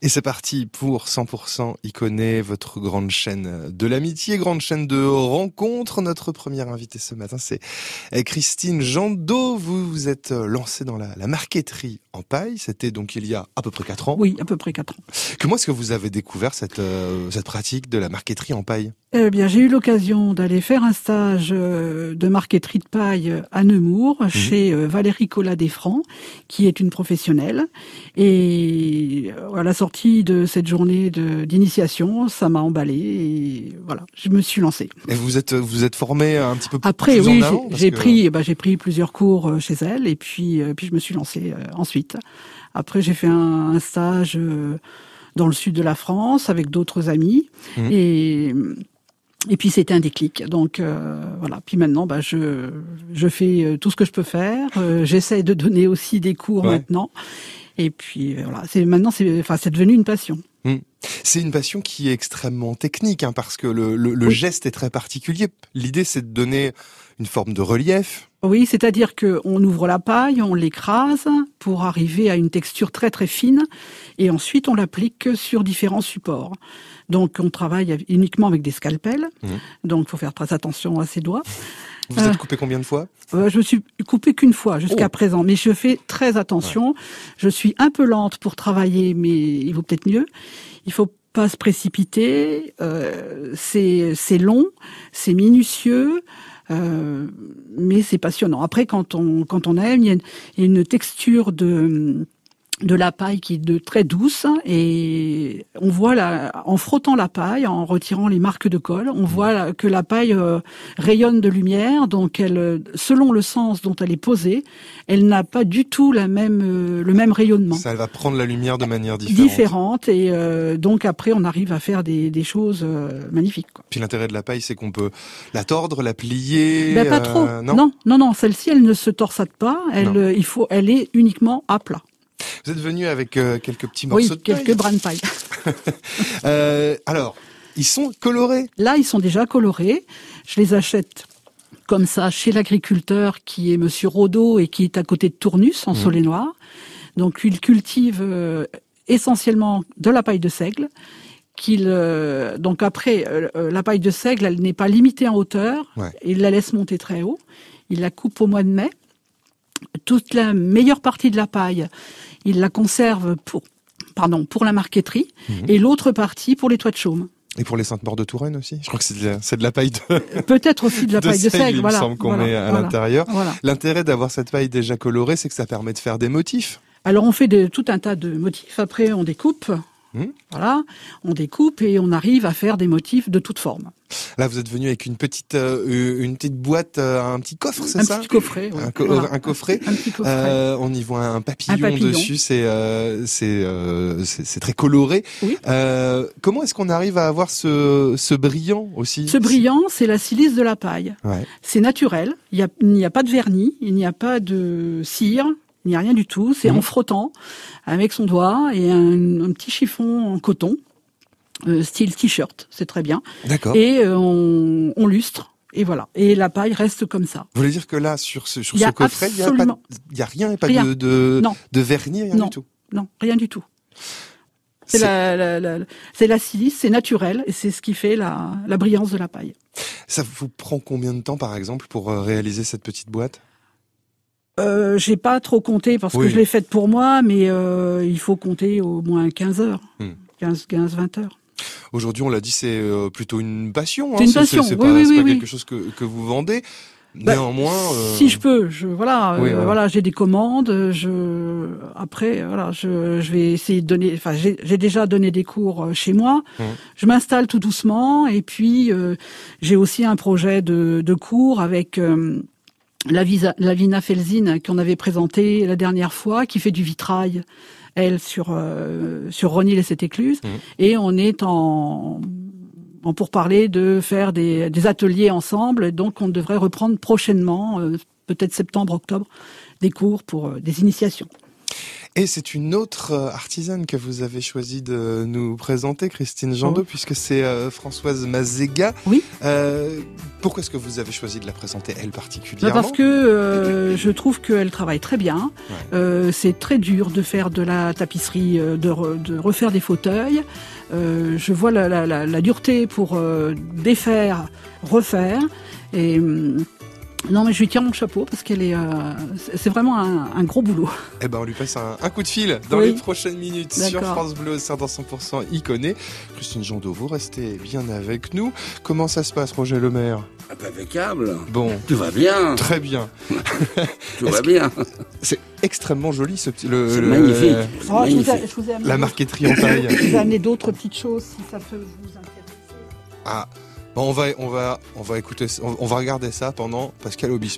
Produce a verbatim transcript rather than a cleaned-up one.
Et c'est parti pour cent pour cent Iconé, votre grande chaîne de l'amitié, grande chaîne de rencontres. Notre première invitée ce matin, c'est Christine Jandot. Vous vous êtes lancée dans la, la marqueterie en paille. C'était donc il y a à peu près quatre ans. Oui, à peu près quatre ans. Comment est-ce que vous avez découvert cette, euh, cette pratique de la marqueterie en paille ? Eh bien, j'ai eu l'occasion d'aller faire un stage de marqueterie de paille à Nemours, mmh. chez Valérie Colla Desfrancs, qui est une professionnelle. Et à la sortie de cette journée de, d'initiation, ça m'a emballée et voilà, je me suis lancée. Et vous êtes, vous êtes formée un petit peu plus Après, plus oui, en avant, j'ai, j'ai que... pris, bah, j'ai pris plusieurs cours chez elle et puis, puis je me suis lancée ensuite. Après, j'ai fait un, un stage dans le sud de la France avec d'autres amis mmh. et... Et puis c'était un déclic, donc euh, voilà. Puis maintenant, bah je je fais tout ce que je peux faire. Euh, j'essaie de donner aussi des cours ouais. maintenant. Et puis euh, voilà, c'est maintenant, c'est enfin c'est devenu une passion. Mmh. C'est une passion qui est extrêmement technique, hein, parce que le le, le oui. geste est très particulier. L'idée, c'est de donner une forme de relief. Oui, c'est-à-dire que on ouvre la paille, on l'écrase pour arriver à une texture très très fine, et ensuite on l'applique sur différents supports. Donc, on travaille uniquement avec des scalpels. Mmh. Donc, il faut faire très attention à ses doigts. Vous euh, êtes coupé combien de fois ? euh, Je me suis coupée qu'une fois jusqu'à oh. présent. Mais je fais très attention. Ouais. Je suis un peu lente pour travailler, mais il vaut peut-être mieux. Il ne faut pas se précipiter. Euh, c'est, c'est long, c'est minutieux. Euh, mais c'est passionnant. Après, quand on, quand on aime, il y a une, y a une texture de... de la paille qui est de très douce et on voit la, en frottant la paille, en retirant les marques de colle, on voit que la paille euh, rayonne de lumière, donc elle, selon le sens dont elle est posée, elle n'a pas du tout la même, euh, le même rayonnement. Ça, elle va prendre la lumière de manière différente. Différente et euh, donc après on arrive à faire des, des choses euh, magnifiques, quoi. Puis l'intérêt de la paille, c'est qu'on peut la tordre, la plier. Ben, pas trop. Euh, non, non, non, non, celle-ci elle ne se torsade pas. Elle, euh, il faut, elle est uniquement à plat. Vous êtes venu avec euh, quelques petits morceaux oui, de paille. Oui, quelques brins de paille. euh, alors, ils sont colorés. Là, ils sont déjà colorés. Je les achète comme ça chez l'agriculteur qui est M. Rodeau et qui est à côté de Tournus, en mmh. Soleil-Noir. Donc, il cultive euh, essentiellement de la paille de seigle. Qu'il, euh, donc après, euh, la paille de seigle, elle n'est pas limitée en hauteur. Ouais. Il la laisse monter très haut. Il la coupe au mois de mai. Toute la meilleure partie de la paille, il la conserve pour, pardon, pour la marqueterie mmh. et l'autre partie pour les toits de chaume. Et pour les Saint-Mort de Touraine aussi. Je crois que c'est de la, c'est de la paille de... Peut-être aussi de la paille de seigle, de seigle il voilà. Il me semble qu'on voilà, met à voilà, l'intérieur. Voilà. L'intérêt d'avoir cette paille déjà colorée, c'est que ça permet de faire des motifs. Alors on fait de, tout un tas de motifs, après on découpe. Mmh. Voilà, on découpe et on arrive à faire des motifs de toutes formes. Là, vous êtes venu avec une petite, euh, une petite boîte, euh, un petit coffre, c'est un ça petit coffret, ouais. un, co- voilà. un coffret. Un petit coffret. Euh, on y voit un papillon, un papillon. dessus, c'est, euh, c'est, euh, c'est, c'est très coloré. Oui. Euh, comment est-ce qu'on arrive à avoir ce, ce brillant aussi ? Ce brillant, c'est la silice de la paille. Ouais. C'est naturel, il n'y a, a pas de vernis, il n'y a pas de cire. Il n'y a rien du tout, c'est mmh. en frottant avec son doigt et un, un petit chiffon en coton, euh, style t-shirt, c'est très bien. D'accord. Et euh, on, on lustre, et voilà. Et la paille reste comme ça. Vous voulez dire que là, sur ce, sur ce coffret, il n'y a, a rien, pas rien. de, de, de vernis, rien non. du tout Non, rien du tout. C'est, c'est... La, la, la, c'est la silice, c'est naturel, et c'est ce qui fait la, la brillance de la paille. Ça vous prend combien de temps, par exemple, pour réaliser cette petite boîte ? Euh, j'ai pas trop compté parce oui. que je l'ai faite pour moi, mais euh, il faut compter au moins quinze heures, hmm. quinze, quinze, vingt heures. Aujourd'hui, on l'a dit, c'est plutôt une passion. C'est hein, une c'est, passion, c'est, c'est oui, pas, oui, c'est oui, pas oui. quelque chose que, que vous vendez. Néanmoins, bah, euh... si je peux, je voilà, oui, euh, voilà. voilà, j'ai des commandes. Je après, voilà, je, je vais essayer de donner. Enfin, j'ai, j'ai déjà donné des cours chez moi. Mmh. Je m'installe tout doucement, et puis euh, j'ai aussi un projet de, de cours avec. Euh, La, visa, la Vina Felsine qu'on avait présentée la dernière fois, qui fait du vitrail, elle, sur, euh, sur Renil et cette écluse. Mmh. Et on est en, en pourparlers de faire des, des ateliers ensemble. Donc, on devrait reprendre prochainement, euh, peut-être septembre, octobre, des cours pour euh, des initiations. Et c'est une autre artisane que vous avez choisi de nous présenter, Christine Jandot, oh. puisque c'est euh, Françoise Mazéga. Oui. Euh, pourquoi est-ce que vous avez choisi de la présenter, elle, particulièrement? Parce que euh, je trouve qu'elle travaille très bien. Ouais. Euh, c'est très dur de faire de la tapisserie, de, re, de refaire des fauteuils. Euh, je vois la, la, la, la dureté pour euh, défaire, refaire. Et... Hum, non, mais je lui tire mon chapeau parce qu'elle est, euh, c'est vraiment un, un gros boulot. Eh ben, on lui passe un, un coup de fil dans oui. les prochaines minutes sur France Bleu, dans cent pour cent iconé. Christine Jandot, vous restez bien avec nous. Comment ça se passe, Roger Lemaire? Ah ben, impeccable. Bon. Tout va bien. Très bien. Tout va bien. C'est extrêmement joli, ce petit, le, c'est le, magnifique. Le, oh, magnifique. Je vous ai, je vous ai amené la marqueterie en paille. Je vous ai amené d'autres petites choses si ça peut vous intéresser. Ah. On va, on va, on va écouter, on va regarder ça pendant Pascal Obis.